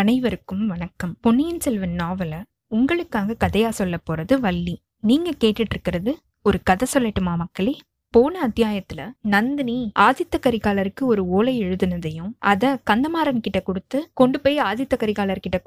அனைவருக்கும் வணக்கம். பொன்னியின் செல்வன் நாவல உங்களுக்காக கதையா சொல்ல போறது வள்ளி. நீங்க கேட்டுட்டு இருக்கிறது ஒரு கதை சொல்லட்டுமா மக்களே? போன அத்தியாயத்துல நந்தினி ஆதித்த கரிகாலருக்கு ஒரு ஓலை எழுதுனதையும் அத கந்தமாறன் கிட்ட கொடுத்து கொண்டு போய் ஆதித்த கரிகாலர் கிட்ட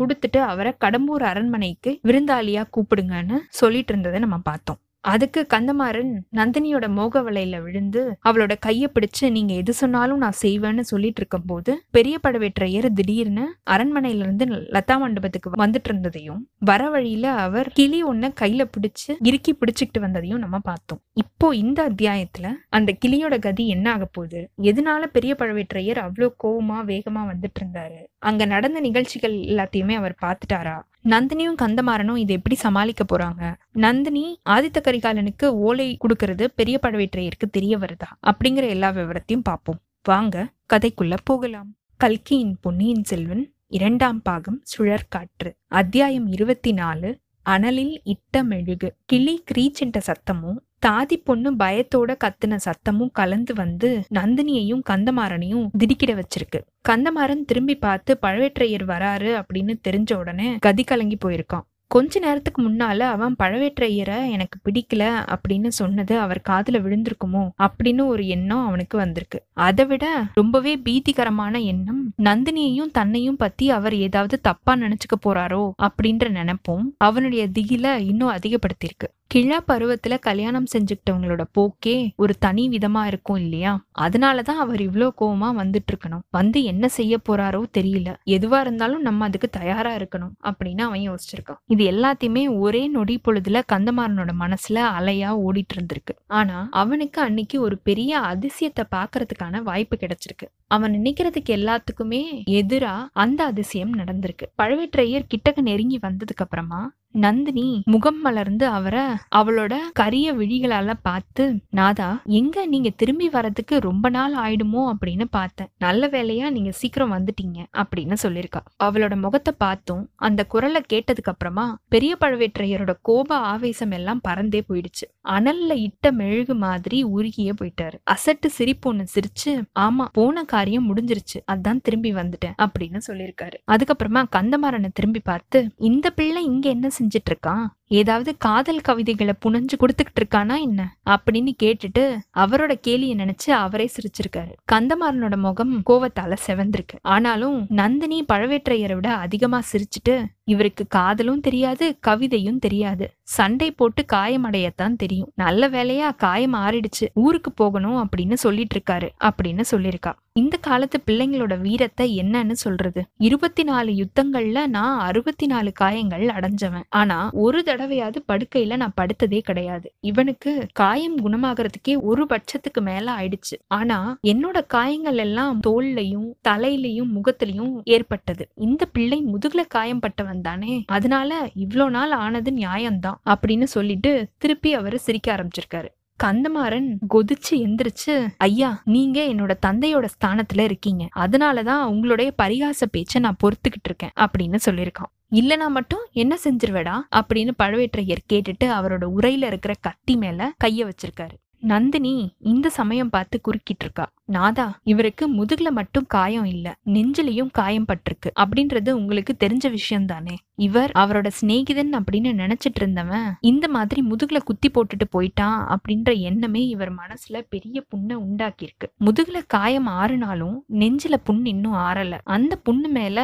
கொடுத்துட்டு அவரை கடம்பூர் அரண்மனைக்கு விருந்தாளியா கூப்பிடுங்கன்னு சொல்லிட்டு இருந்ததை நம்ம பார்த்தோம். அதுக்கு கந்தமாறன் நந்தினியோட மோக வலையில விழுந்து அவளோட கைய பிடிச்சு நீங்க எது சொன்னாலும் நான் செய்வேன்னு சொல்லிட்டு இருக்கும் போது பெரிய பழுவேட்டரையர் திடீர்னு அரண்மனையில இருந்து லதா மண்டபத்துக்கு வந்துட்டு இருந்ததையும் வர வழியில அவர் கிளி ஒன்ன கையில பிடிச்சு இறுக்கி பிடிச்சுக்கிட்டு வந்ததையும் நம்ம பார்த்தோம். இப்போ இந்த அத்தியாயத்துல அந்த கிளியோட கதி என்ன ஆக போகுது, எதனால பெரிய பழுவேட்டரையர் அவ்வளோ கோவமா வேகமா வந்துட்டு இருந்தாரு, அங்க நடந்த நிகழ்ச்சிகள் எல்லாத்தையுமே அவர் பார்த்துட்டாரா, நந்தினியும் கந்தமாறனும் இதை எப்படி சமாளிக்க போறாங்க, நந்தினி ஆதித்த கரிகாலனுக்கு ஓலை கொடுக்கறது பெரிய பழுவேட்டரையருக்கு தெரிய வருதா, அப்படிங்கிற எல்லா விவரத்தையும் பார்ப்போம். வாங்க கதைக்குள்ள போகலாம். கல்கியின் பொன்னியின் செல்வன் 2ஆம் பாகம் சுழற்காற்று. அத்தியாயம் 24. அனலில் இட்ட மெழுகு. கிளி கிரீச்சின்ற சத்தமும் தாதி பொண்ணு பயத்தோட கத்துன சத்தமும் கலந்து வந்து நந்தினியையும் கந்தமாறனையும் திடுக்கிட வச்சிருக்கு. கந்தமாறன் திரும்பி பார்த்து பழுவேட்டரையர் வராரு அப்படின்னு தெரிஞ்ச உடனே கதி கலங்கி போயிருக்கான். கொஞ்ச நேரத்துக்கு முன்னால அவன் பழுவேட்டரையரை எனக்கு பிடிக்கல அப்படின்னு சொன்னது அவர் காதுல விழுந்திருக்குமோ அப்படின்னு ஒரு எண்ணம் அவனுக்கு வந்திருக்கு. அதை விட ரொம்பவே பீதிகரமான எண்ணம் நந்தினியையும் தன்னையும் பத்தி அவர் ஏதாவது தப்பா நினைச்சுக்க போறாரோ அப்படின்ற நினைப்பும் அவனுடைய திகில இன்னும் அதிகப்படுத்திருக்கு. கிழா பருவத்துல கல்யாணம் செஞ்சுக்கிட்டவங்களோட போக்கே ஒரு தனி விதமா இருக்கும் இல்லையா? அதனாலதான் அவர் இவ்வளோ கோவமா வந்துட்டு இருக்கணும். வந்து என்ன செய்ய போறாரோ தெரியல, எதுவா இருந்தாலும் நம்ம அதுக்கு தயாரா இருக்கணும் அப்படின்னு அவன் யோசிச்சிருக்கான். இது எல்லாத்தையுமே ஒரே நொடி பொழுதுல கந்தமாறனோட மனசுல அலையா ஓடிட்டு இருந்திருக்கு. ஆனா அவனுக்கு அன்னைக்கு ஒரு பெரிய அதிசயத்தை பாக்குறதுக்கான வாய்ப்பு கிடைச்சிருக்கு. அவன் நினைக்கிறதுக்கு எல்லாத்துக்குமே எதிரா அந்த அதிசயம் நடந்திருக்கு. பழுவேட்டரையர் கிட்டக்கு நெருங்கி வந்ததுக்கு அப்புறமா நந்தினி முகம் மலர்ந்து அவரை அவளோட கரிய விழிகளால பார்த்து, நாதா எங்க நீங்க திரும்பி வரதுக்கு ரொம்ப நாள் ஆயிடுமோ அப்படின்னு பார்த்தேன், நல்ல வேலையா நீங்க சீக்கிரம் வந்துட்டீங்க அப்படின்னு சொல்லியிருக்கா. அவளோட முகத்தை பார்த்தும் அந்த குரலை கேட்டதுக்கு அப்புறமா பெரிய பழுவேட்டரையரோட கோப ஆவேசம் எல்லாம் பறந்தே போயிடுச்சு. அனல்ல இட்ட மெழுகு மாதிரி உருகியே போயிட்டாரு. அசட்டு சிரிப்பு ஒண்ணு சிரிச்சு, ஆமா போன காரியம் முடிஞ்சிருச்சு, அதான் திரும்பி வந்துட்டேன் அப்படின்னு சொல்லியிருக்காரு. அதுக்கப்புறமா கந்தமாறனை திரும்பி பார்த்து, இந்த பிள்ளை இங்க என்ன செஞ்சிட்டு இருக்கான், ஏதாவது காதல் கவிதைகளை புனைஞ்சு கொடுத்துக்கிட்டு இருக்கானா என்ன அப்படின்னு கேட்டுட்டு அவரோட கேலியை நினைச்சு அவரே சிரிச்சிருக்காரு. கந்தமாறனோட முகம் கோவத்தால செவந்திருக்கு. ஆனாலும் நந்தினி பழவேற்றையரை விட அதிகமா சிரிச்சுட்டு, இவருக்கு காதலும் தெரியாது கவிதையும் தெரியாது, சண்டை போட்டு காயமடையத்தான் தெரியும், நல்ல வேலையா காயம் ஆறிடுச்சு, ஊருக்கு போகணும் அப்படின்னு சொல்லிட்டு இருக்காரு அப்படின்னு சொல்லியிருக்கா. இந்த காலத்து பிள்ளைங்களோட வீரத்தை என்னன்னு சொல்றது, 24 யுத்தங்கள்ல நான் 64 காயங்கள் அடைஞ்சவன், ஆனா ஒரு தடவையாவது படுக்கையில நான் படுத்ததே கிடையாது, இவனுக்கு காயம் குணமாகறதுக்கே 1 வருஷத்துக்கு மேல ஆயிடுச்சு, ஆனா என்னோட காயங்கள் எல்லாம் தோல்லயும் தலையிலையும் முகத்திலையும் ஏற்பட்டது, இந்த பிள்ளை முதுகுல காயம் பட்டவன் தானே, அதனால இவ்வளோ நாள் ஆனது நியாயம்தான் அப்படின்னு சொல்லிட்டு திருப்பி அவரை சிரிக்க ஆரம்பிச்சிருக்காரு. கந்தமாறன் கொதிச்சு எந்திரிச்சு, ஐயா நீங்க என்னோட தந்தையோட ஸ்தானத்துல இருக்கீங்க, அதனாலதான் உங்களுடைய பரிகாச பேச்சை நான் பொறுத்துக்கிட்டு இருக்கேன் அப்படின்னு சொல்லியிருக்கான். இல்லனா மட்டும் என்ன செஞ்சிருவேடா அப்படின்னு பழுவேட்டரையர் கேட்டுட்டு அவரோட உரையில இருக்கிற கத்தி மேல கைய வச்சிருக்காரு. நந்தினி இந்த சமயம் பார்த்து குறுக்கிட்டு இருக்கா, நாதா இவருக்கு முதுகுல மட்டும் காயம் இல்ல, நெஞ்சிலையும் காயம் பட்டிருக்கு அப்படின்றது உங்களுக்கு தெரிஞ்ச விஷயம் தானே, இவர் அவரோட சிநேகிதன் அப்படின்னு நினைச்சிட்டு இருந்தவன் இந்த மாதிரி முதுகுல குத்தி போட்டுட்டு போயிட்டான் அப்படின்ற எண்ணமே இவர் மனசுல பெரிய புண்ணை உண்டாக்கி இருக்கு. முதுகுல காயம் ஆறுனாலும் நெஞ்சில புண்ணு இன்னும் ஆறல, அந்த புண்ணு மேல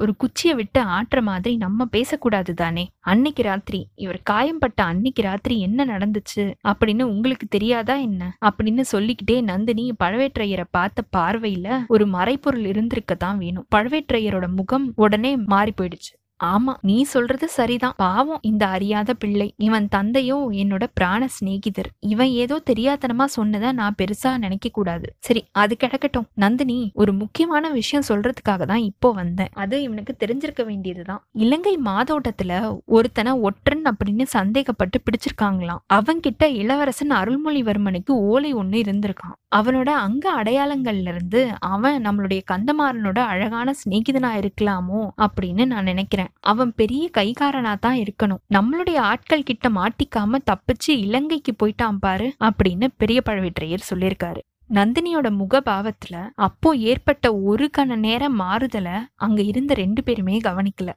ஒரு குச்சியை விட்டு ஆட்டுற மாதிரி நம்ம பேசக்கூடாது தானே, அன்னைக்கு ராத்திரி இவர் காயம்பட்ட அன்னைக்கு ராத்திரி என்ன நடந்துச்சு அப்படின்னு உங்களுக்கு தெரியாதா என்ன அப்படின்னு சொல்லிக்கிட்டே நந்தினி பழுவேட்டரையரை பார்த்த பார்வையில ஒரு மறைப்பொருள் இருந்திருக்கத்தான் வேணும். பழுவேட்டரையரோட முகம் உடனே மாறி போயிடுச்சு. ஆமா நீ சொல்றது சரிதான், பாவம் இந்த அறியாத பிள்ளை, இவன் தந்தையோ என்னோட பிராண சிநேகிதர், இவன் ஏதோ தெரியாதனமா சொன்னதை நான் பெருசா நினைக்க கூடாது. சரி அது கிடக்கட்டும், நந்தினி ஒரு முக்கியமான விஷயம் சொல்றதுக்காக தான் இப்போ வந்தேன், அது இவனுக்கு தெரிஞ்சிருக்க வேண்டியதுதான். இலங்கை மாதோட்டத்துல ஒருத்தனை ஒற்றன் அப்படின்னு சந்தேகப்பட்டு பிடிச்சிருக்காங்களாம், அவன்கிட்ட இளவரசன் அருள்மொழிவர்மனுக்கு ஓலை ஒண்ணு இருந்திருக்கான், அவனோட அங்க அடையாளங்கள்ல இருந்து அவன் நம்மளுடைய கந்தமாறனோட அழகான சிநேகிதனா இருக்கலாமோ அப்படின்னு நான் நினைக்கிறேன், அவன் பெரிய கைகாரனா தான் இருக்கணும், நம்மளுடைய ஆட்கள் கிட்ட மாட்டிக்காம தப்பிச்சு இலங்கைக்கு போயிட்டான் பாரு அப்படின்னு பெரிய பழுவேட்டரையர் சொல்லியிருக்காரு. நந்தினியோட முகபாவத்துல அப்போ ஏற்பட்ட ஒரு கண நேரம் மாறுதலை அங்க இருந்த ரெண்டு பேருமே கவனிக்கல.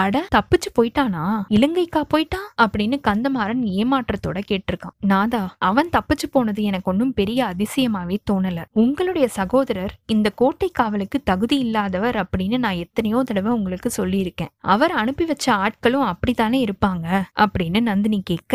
அட தப்பிச்சு போயிட்டானா, இலங்கைக்கா போயிட்டான் அப்படின்னு கந்தமாறன் ஏமாற்றத்தோட கேட்டிருக்கான். நாதா, அவன் தப்பிச்சு போனது எனக்கு ஒன்னும் பெரிய அதிசயமாவே தோணல. உங்களுடைய சகோதரர் இந்த கோட்டை காவலுக்கு தகுதி இல்லாதவர் அப்படின்னு நான் எத்தனையோ தடவை உங்களுக்கு சொல்லியிருக்கேன். அவர் அனுப்பி வச்ச ஆட்களும் அப்படித்தானே இருப்பாங்க அப்படின்னு நந்தினி கேட்க,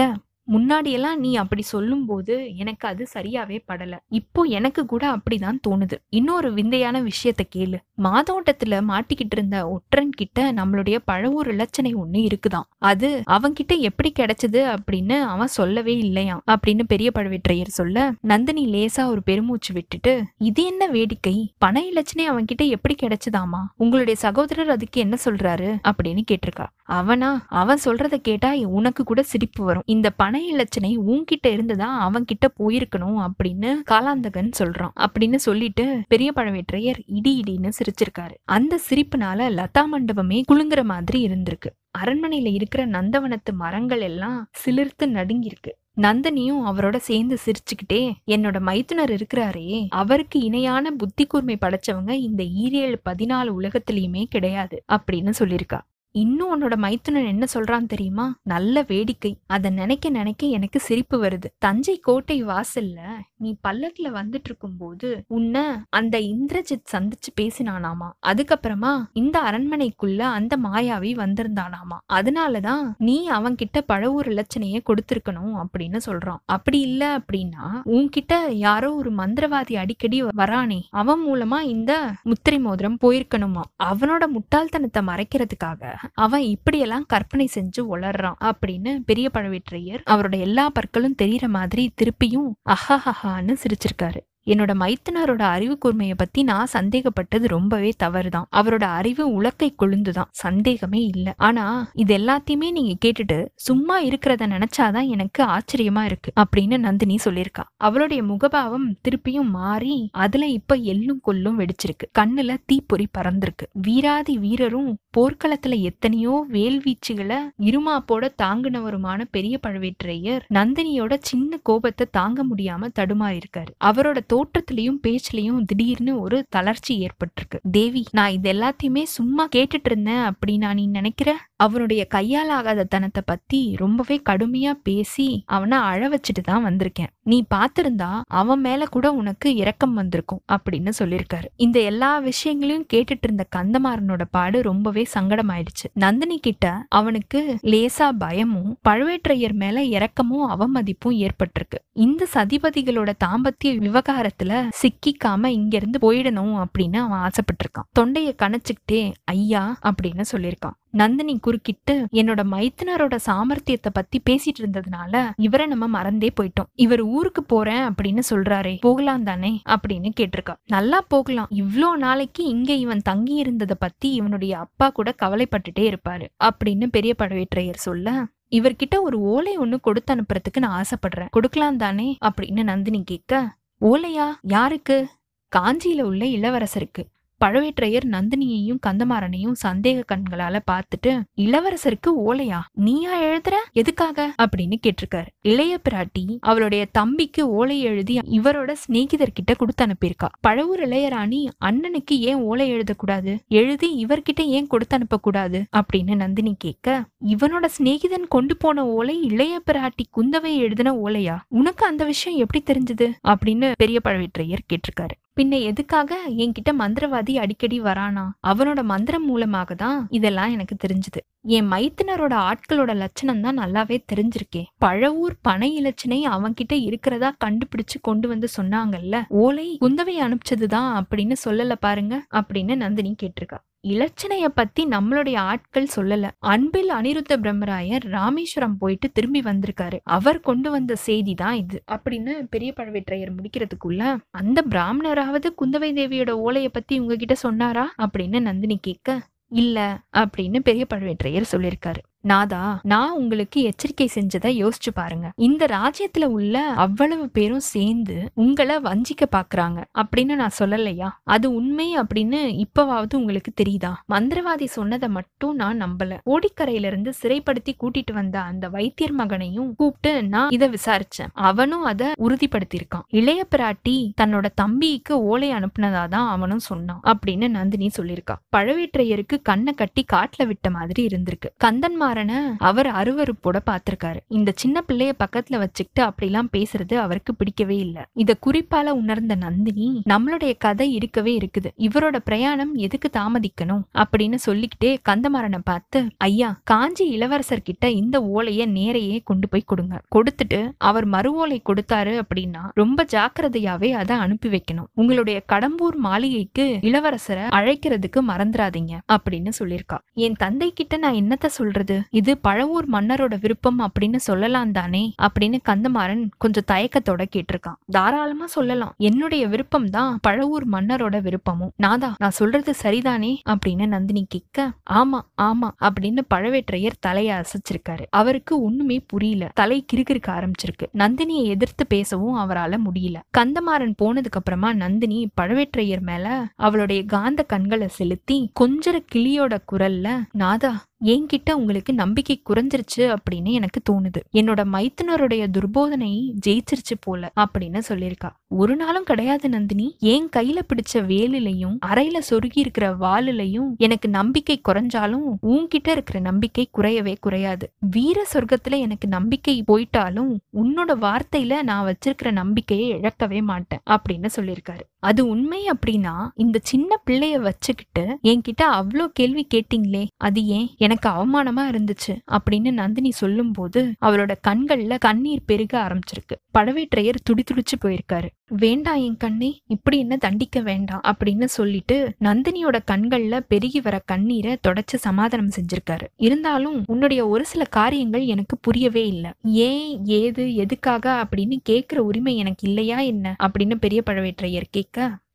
முன்னாடியெல்லாம் நீ அப்படி சொல்லும் போது எனக்கு அது சரியாவே படல, இப்போ எனக்கு கூட அப்படிதான் தோணுது. இன்னொரு விந்தையான விஷயத்த கேளு. மாதோட்டத்துல மாட்டிக்கிட்டு இருந்த ஒற்றன் கிட்ட நம்மளுடைய பழவூர் இலச்சனை ஒண்ணு இருக்குதான். அது அவன்கிட்ட எப்படி கிடைச்சது அப்படின்னு அவன் சொல்லவே இல்லையாம் அப்படின்னு பெரிய பழுவேட்டரையர் சொல்ல, நந்தினி லேசா ஒரு பெருமூச்சு விட்டுட்டு, இது என்ன வேடிக்கை, பண இலச்சனை அவன்கிட்ட எப்படி கிடைச்சதாமா, உங்களுடைய சகோதரர் அதுக்கு என்ன சொல்றாரு அப்படின்னு கேட்டிருக்கா. அவனா, அவன் சொல்றத கேட்டா உனக்கு கூட சிரிப்பு வரும். இந்த பண இலச்சனை உன்கிட்ட இருந்துதான் அவன் கிட்ட போயிருக்கணும் அப்படின்னு காலாந்தகன் சொல்றான் அப்படின்னு சொல்லிட்டு பெரிய பழவேற்றையர் இடி இடின்னு சிரிச்சிருக்காரு. அந்த சிரிப்புனால லதா மண்டபமே குலுங்குற மாதிரி இருந்திருக்கு. அரண்மனையில இருக்கிற நந்தவனத்து மரங்கள் எல்லாம் சிலிர்த்து நடுங்கிருக்கு. நந்தினியும் அவரோட சேர்ந்து சிரிச்சுக்கிட்டே, என்னோட மைத்துனர் இருக்கிறாரே, அவருக்கு இணையான புத்தி கூர்மை படைச்சவங்க இந்த 14 உலகத்திலயுமே கிடையாது அப்படின்னு சொல்லியிருக்கா. இன்னும் உன்னோட மைத்துனன் என்ன சொல்றான் தெரியுமா, நல்ல வேடிக்கை, அதை நினைக்க நினைக்க எனக்கு சிரிப்பு வருது. தஞ்சை கோட்டை வாசல்ல நீ பல்லக்குல வந்துட்டு இருக்கும் போது உன்னை அந்த இந்திரஜித் சந்திச்சு பேசினானாமா, அதுக்கப்புறமா இந்த அரண்மனைக்குள்ள அந்த மாயாவி வந்திருந்தானாமா, அதனாலதான் நீ அவன்கிட்ட பழவூர் இலச்சனையே கொடுத்திருக்கணும் அப்படின்னு சொல்றான். அப்படி இல்ல அப்படின்னா உன்கிட்ட யாரோ ஒரு மந்திரவாதி அடிக்கடி வரானே, அவன் மூலமா இந்த முத்திரை மோதிரம் போயிருக்கணுமா, அவனோட முட்டாள்தனத்தை மறைக்கிறதுக்காக அவன் இப்படியெல்லாம் கற்பனை செஞ்சு உளறான் அப்படின்னு பெரிய பழவேற்றையர் அவரோட எல்லா பற்களும் தெரியற மாதிரி திருப்பியும் அஹஹஹான்னு சிரிச்சிருக்காரு. என்னோட மைத்தனரோட அறிவு கூர்மையை பத்தி நான் சந்தேகப்பட்டது ரொம்பவே தவறுதான். அவரோட அறிவு உலக்கை கொழுந்துதான், சந்தேகமே இல்லை. ஆனா இது எல்லாத்தையுமே நீங்க கேட்டுட்டு சும்மா இருக்கிறத நினைச்சாதான் எனக்கு ஆச்சரியமா இருக்கு அப்படின்னு நந்தினி சொல்லியிருக்கா. அவளுடைய முகபாவம் திருப்பியும் மாறி அதுல இப்ப எள்ளும் கொல்லும் வெடிச்சிருக்கு. கண்ணுல தீப்பொறி பறந்திருக்கு. வீராதி வீரரும் போர்க்களத்துல எத்தனையோ வேல்வீச்சுகளை இருமாப்போட தாங்குனவருமான பெரிய பழுவேட்டரையர் நந்தினியோட சின்ன கோபத்தை தாங்க முடியாம தடுமாறி இருக்காரு. அவரோட தோற்றத்திலையும் பேச்சிலையும் திடீர்னு ஒரு தளர்ச்சி ஏற்பட்டிருக்கு. தேவி, நான் இது எல்லாத்தையுமே சும்மா கேட்டுட்டு இருந்தேன் அப்படின்னா நீ நினைக்கிற? அவனுடைய கையால் ஆகாத தனத்தை பத்தி ரொம்பவே கடுமையா பேசி அவனை அழ வச்சுட்டு தான் வந்திருக்கேன். நீ பாத்திருந்தா அவன் மேல கூட உனக்கு இரக்கம் வந்திருக்கும் அப்படின்னு சொல்லியிருக்காரு. இந்த எல்லா விஷயங்களையும் கேட்டுட்டு இருந்த கந்தமாறனோட பாடு ரொம்பவே சங்கடமாயிடுச்சு. நந்தினி கிட்ட அவனுக்கு லேசா பயமும் பழுவேற்றையர் மேல இரக்கமும் அவமதிப்பும் ஏற்பட்டிருக்கு. இந்த சதிபதிகளோட தாம்பத்திய விவகாரம் சிக்காம இங்க இருந்து போயிடணும் அப்படின்னு அவன் ஆசைப்பட்டிருக்கான். தொண்டைய கணச்சுக்கிட்டே ஐயா அப்படின்னு சொல்லியிருக்கான். நந்தினி குறுக்கிட்டு, என்னோட மைத்தனரோட சாமர்த்தியத்தை பத்தி பேசிட்டு இருந்ததுனால இவரை நம்ம மறந்தே போயிட்டோம். இவர் ஊருக்கு போறேன் அப்படின்னு சொல்றாரே, போகலாம் தானே அப்படின்னு கேட்டிருக்கா. நல்லா போகலாம். இவ்வளோ நாளைக்கு இங்க இவன் தங்கி இருந்ததை பத்தி இவனுடைய அப்பா கூட கவலைப்பட்டுட்டே இருப்பாரு அப்படின்னு பெரிய பழுவேட்டரையர் சொல்ல, இவர்கிட்ட ஒரு ஓலை ஒண்ணு கொடுத்து அனுப்புறதுக்கு நான் ஆசைப்படுறேன், கொடுக்கலாம் தானே அப்படின்னு நந்தினி கேட்க, ஓலையா, யாருக்கு? காஞ்சியில உள்ள இளவரசருக்கு. பழுவேட்டரையர் நந்தினியையும் கந்தமாறனையும் சந்தேக கண்களால பார்த்துட்டு, இளவரசருக்கு ஓலையா, நீயா எழுதுற, எதுக்காக அப்படின்னு கேட்டிருக்காரு. இளைய பிராட்டி அவளுடைய தம்பிக்கு ஓலை எழுதி இவரோட சிநேகிதர்கிட்ட கொடுத்து அனுப்பியிருக்கா. பழுவூர் இளையராணி அண்ணனுக்கு ஏன் ஓலை எழுதக்கூடாது, எழுதி இவர்கிட்ட ஏன் கொடுத்து அனுப்பக்கூடாது அப்படின்னு நந்தினி கேட்க, இவனோட சிநேகிதன் கொண்டு போன ஓலை இளைய பிராட்டி குந்தவை எழுதின ஓலையா, உனக்கு அந்த விஷயம் எப்படி தெரிஞ்சது அப்படின்னு பெரிய பழுவேட்டரையர் கேட்டிருக்காரு. பின்ன எதுக்காக என்கிட்ட மந்திரவாதி அடிக்கடி வரானா, அவனோட மந்திரம் மூலமாக தான் இதெல்லாம் எனக்கு தெரிஞ்சது. என் மைத்தனரோட ஆட்களோட லட்சணம் தான் நல்லாவே தெரிஞ்சிருக்கே. பழவூர் பனை இலச்சனை அவன்கிட்ட இருக்கிறதா கண்டுபிடிச்சு கொண்டு வந்து சொன்னாங்கல்ல, ஓலை குந்தவை அனுப்பிச்சதுதான் அப்படின்னு சொல்லல பாருங்க அப்படின்னு நந்தினி கேட்டிருக்கா. இலச்சனைய பத்தி நம்மளுடைய ஆட்கள் சொல்லல. அன்பில் அனிருத்த பிரம்மராயர் ராமேஸ்வரம் போயிட்டு திரும்பி வந்திருக்காரு, அவர் கொண்டு வந்த செய்தி தான் இது அப்படின்னு பெரிய பழுவேட்டரையர் முடிக்கிறதுக்குள்ள, அந்த பிராமணராவது குந்தவை தேவியோட ஓலையை பத்தி உங்ககிட்ட சொன்னாரா அப்படின்னு நந்தினி கேட்க, இல்ல அப்படின்னு பெரிய பழுவேட்டரையர் சொல்லியிருக்காரு. நாதா, நான் உங்களுக்கு எச்சரிக்கை செஞ்சதை யோசிச்சு பாருங்க. இந்த ராஜ்யத்துல உள்ள அவ்வளவு பேரும் சேர்ந்து உங்களை வஞ்சிக்க பாக்குறாங்க அப்படின்னு நான் சொல்லலையா? அது உண்மை அப்படின்னு இப்பவாவது உங்களுக்கு தெரியுதா? மந்திரவாதி சொன்னதை மட்டும் நான் நம்பல. ஓடிக்கரையில இருந்து சிறைப்படுத்தி கூட்டிட்டு வந்த அந்த வைத்தியர் மகனையும் கூப்பிட்டு நான் இதை விசாரிச்சேன். அவனும் அதை உறுதிப்படுத்திருக்கான். இளைய பிராட்டி தன்னோட தம்பிக்கு ஓலை அனுப்புனதாதான் அவனும் சொன்னான் அப்படின்னு நந்தினி சொல்லியிருக்கா. பழுவேற்றையருக்கு கண்ணை கட்டி காட்டுல விட்ட மாதிரி இருந்திருக்கு. கந்தன்மாறனை அவர் அருவருப்போட பாத்திருக்காரு. இந்த சின்ன பிள்ளைய பக்கத்துல வச்சுக்கிட்டு அப்படிலாம் பேசுறது அவருக்கு பிடிக்கவே இல்லை. இத குறிப்பால உணர்ந்த நந்தினி, நம்மளுடைய கதை இருக்கவே இருக்குது, இவரோட பிரயாணம் எதுக்கு தாமதிக்கணும் அப்படின்னு சொல்லிக்கிட்டே கந்தமாறனை பார்த்து, ஐயா, காஞ்சி இளவரசர் கிட்ட இந்த ஓலைய நேரையே கொண்டு போய் கொடுங்க. கொடுத்துட்டு அவர் மறு ஓலை கொடுத்தாரு அப்படின்னா ரொம்ப ஜாக்கிரதையாவே அதை அனுப்பி வைக்கணும். உங்களுடைய கடம்பூர் மாளிகைக்கு இளவரசரை அழைக்கிறதுக்கு மறந்துடாதீங்க அப்படின்னு சொல்லியிருக்கா. என் தந்தை கிட்ட நான் என்னத்த சொல்றது, இது பழவூர் மன்னரோட விருப்பம் அப்படின்னு சொல்லலாம் தானே அப்படின்னு கந்தமாறன் கொஞ்சம் தயக்கத்தோட கேட்டிருக்கான். தாராளமா சொல்லலாம், என்னுடைய விருப்பம் தான் பழவூர் மன்னரோட விருப்பமும். நாதா, நான் சொல்றது சரிதானே அப்படின்னு நந்தினி கேட்க, ஆமா ஆமா அப்படின்னு பழவேற்றையர் தலையை அசைச்சிருக்காரு. அவருக்கு ஒண்ணுமே புரியல, தலை கிறுகிறுக்க ஆரம்பிச்சிருக்கு. நந்தினியை எதிர்த்து பேசவும் அவரால் முடியல. கந்தமாறன் போனதுக்கு அப்புறமா நந்தினி பழவேற்றையர் மேல அவளுடைய காந்த கண்களை செலுத்தி கொஞ்சர கிளியோட குரல்ல, நாதா, என்கிட்ட உங்களுக்கு நம்பிக்கை குறைஞ்சிருச்சு அப்படின்னு எனக்கு தோணுது. என்னோட மைத்துனருடைய துர்போதனை ஜெயிச்சிருச்சு போல அப்படின்னு சொல்லியிருக்கா. ஒரு நாளும் கிடையாது நந்தினி, என் கையில பிடிச்ச வேலிலையும் அறையில சொருகி இருக்கிற வாளிலையும் எனக்கு நம்பிக்கை குறைஞ்சாலும் உன்கிட்ட இருக்கிற நம்பிக்கை குறையவே குறையாது. வீர சொர்க்கத்துல எனக்கு நம்பிக்கை போயிட்டாலும் உன்னோட வார்த்தையில நான் வச்சிருக்கிற நம்பிக்கையை இழக்கவே மாட்டேன் அப்படின்னு சொல்லியிருக்காரு. அது உண்மை அப்படின்னா இந்த சின்ன பிள்ளைய வச்சுக்கிட்டு என்கிட்ட அவ்வளோ கேள்வி கேட்டீங்களே, அது ஏன்? எனக்கு அவமானமா இருந்துச்சு அப்படின்னு நந்தினி சொல்லும் போது அவளோட கண்கள்ல கண்ணீர் பெருக ஆரம்பிச்சிருக்கு. பழவேற்றையர் துடித்துடிச்சு போயிருக்காரு. வேண்டாம் என் கண்ணே, இப்படி என்ன தண்டிக்க வேண்டாம் அப்படின்னு சொல்லிட்டு நந்தினியோட கண்கள்ல பெருகி வர கண்ணீரை தொடச்சு சமாதானம் செஞ்சிருக்காரு. இருந்தாலும் உன்னுடைய ஒரு சில காரியங்கள் எனக்கு புரியவே இல்லை. ஏன், ஏது, எதுக்காக அப்படின்னு கேட்கிற உரிமை எனக்கு இல்லையா என்ன அப்படின்னு பெரிய பழவேற்றையர் கேட்க,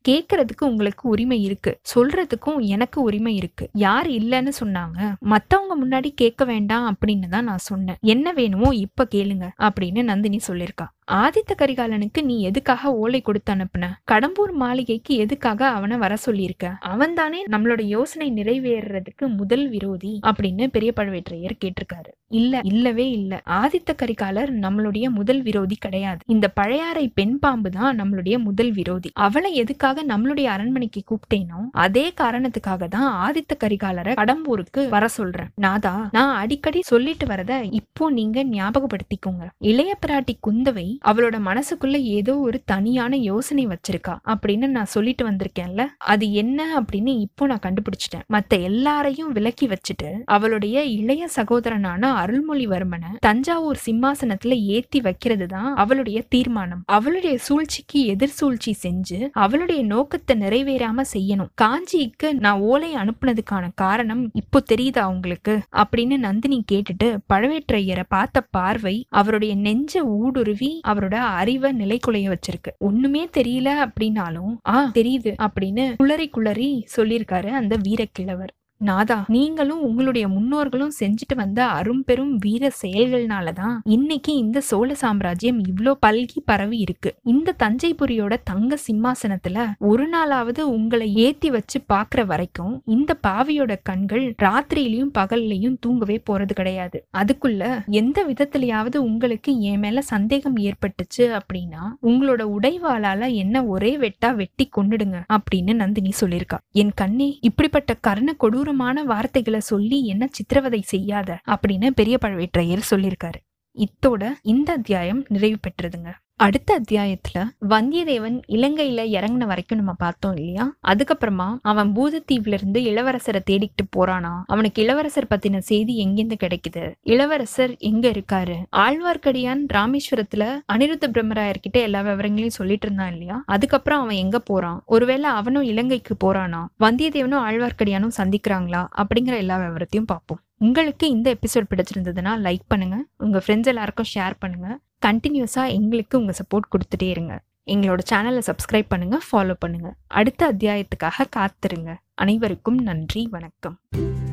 கேட்கறதுக்கு உங்களுக்கு உரிமை இருக்கு, சொல்றதுக்கும் எனக்கு உரிமை இருக்கு. யார் இல்லன்னு சொன்னாங்க? மத்தவங்க முன்னாடி கேட்க வேண்டாம் அப்படின்னு தான் நான் சொன்னேன். என்ன வேணுமோ இப்ப கேளுங்க அப்படின்னு நந்தினி சொல்லியிருக்கா. ஆதித்த கரிகாலனுக்கு நீ எதுக்காக ஓலை கொடுத்து அனுப்புன? கடம்பூர் மாளிகைக்கு எதுக்காக அவனை வர சொல்லியிருக்க? அவன் தானே நம்மளோட யோசனை நிறைவேறதுக்கு முதல் விரோதி அப்படின்னு பெரிய பழுவேற்றையர் கேட்டிருக்காரு. இல்ல, இல்லவே இல்ல, ஆதித்த கரிகாலர் நம்மளுடைய முதல் விரோதி கிடையாது. இந்த பழையாறை பெண் பாம்பு தான் நம்மளுடைய முதல் விரோதி. அவளை எதுக்காக நம்மளுடைய அரண்மனைக்கு கூப்பிட்டேனோ அதே காரணத்துக்காக தான் ஆதித்த கரிகாலரை கடம்பூருக்கு வர சொல்றேன். நாதா, நான் அடிக்கடி சொல்லிட்டு வரத இப்போ நீங்க ஞாபகப்படுத்திக்கோங்க. இளைய பிராட்டி குந்தவை அவளோட மனசுக்குள்ள ஏதோ ஒரு தனியான யோசனை வச்சிருக்கா அப்படின்னு நான் சொல்லிட்டு வந்திருக்கேன்ல, அது என்ன அப்படின்னு இப்போ நான் கண்டுபிடிச்சிட்டேன். மத்த எல்லாரையும் விலக்கி வச்சுட்டு அவளுடைய இளைய சகோதரனான அருள்மொழிவர்மனை தஞ்சாவூர் சிம்மாசனத்துல ஏத்தி வைக்கிறது தான் அவளுடைய தீர்மானம். அவளுடைய சூழ்ச்சிக்கு எதிர் சூழ்ச்சி செஞ்சு அவளுடைய நோக்கத்தை நிறைவேறாம செய்யணும். காஞ்சிக்கு நான் ஓலை அனுப்புனதுக்கான காரணம் இப்போ தெரியுதா உங்களுக்கு அப்படின்னு நந்தினி கேட்டுட்டு பழவேற்றையரை பார்த்த பார்வை அவருடைய நெஞ்ச ஊடுருவி அவரோட அறிவை நிலைக்குலைய வச்சிருக்கு. ஒண்ணுமே தெரியல அப்படின்னாலும் தெரியுது அப்படின்னு குளறி குளறி சொல்லியிருக்காரு அந்த வீரக்கிழவர். நாதா, நீங்களும் உங்களுடைய முன்னோர்களும் செஞ்சுட்டு வந்த அரும்பெரும் வீர செயல்கள்னாலதான் இன்னைக்கு இந்த சோழ சாம்ராஜ்யம் இவ்வளோ பல்கி பரவி இருக்கு. இந்த தஞ்சைபுரியோட தங்க சிம்மாசனத்துல ஒரு நாளாவது உங்களை ஏத்தி வச்சு பாக்குற வரைக்கும் இந்த பாவியோட கண்கள் ராத்திரியிலயும் பகல்லையும் தூங்கவே போறது கிடையாது. அதுக்குள்ள எந்த விதத்திலயாவது உங்களுக்கு என் மேல சந்தேகம் ஏற்பட்டுச்சு அப்படின்னா உங்களோட உடைவாளால என்ன ஒரே வெட்டா வெட்டி கொண்டுடுங்க அப்படின்னு நந்தினி சொல்லியிருக்கா. என் கண்ணே, இப்படிப்பட்ட கர்ண கொடூர வார்த்தைகளை சொல்லி என்ன சித்திரவதை செய்யாத அப்படின்னு பெரிய பழுவேற்றையர் சொல்லியிருக்காரு. இத்தோட இந்த அத்தியாயம் நிறைவு பெற்றதுங்க. அடுத்த அத்தியாயத்துல வந்தியத்தேவன் இலங்கையில இறங்கின வரைக்கும் நம்ம பார்த்தோம் இல்லையா? அதுக்கப்புறமா அவன் பூதத்தீவுல இருந்து இளவரசரை தேடிக்கிட்டு போறானா, அவனுக்கு இளவரசர் பத்தின செய்தி எங்கிருந்து கிடைக்குது, இளவரசர் எங்க இருக்காரு, ஆழ்வார்க்கடியான் ராமேஸ்வரத்துல அனிருத்த பிரம்மராயர் கிட்ட எல்லா விவரங்களையும் சொல்லிட்டு இருந்தான் இல்லையா? அதுக்கப்புறம் அவன் எங்க போறான், ஒருவேளை அவனும் இலங்கைக்கு போறானா, வந்தியத்தேவனும் ஆழ்வார்க்கடியானும் சந்திக்கிறாங்களா அப்படிங்கிற எல்லா விவரத்தையும் பார்ப்போம். உங்களுக்கு இந்த எபிசோட் பிடிச்சிருந்ததுன்னா லைக் பண்ணுங்க, உங்க ஃப்ரெண்ட்ஸ் எல்லாருக்கும் ஷேர் பண்ணுங்க. கண்டினியூஸாக எங்களுக்கு உங்கள் சப்போர்ட் கொடுத்துட்டே இருங்க. எங்களோட சேனலை சப்ஸ்கிரைப் பண்ணுங்கள், ஃபாலோ பண்ணுங்கள். அடுத்த அத்தியாயத்துக்காக காத்திருங்க. அனைவருக்கும் நன்றி, வணக்கம்.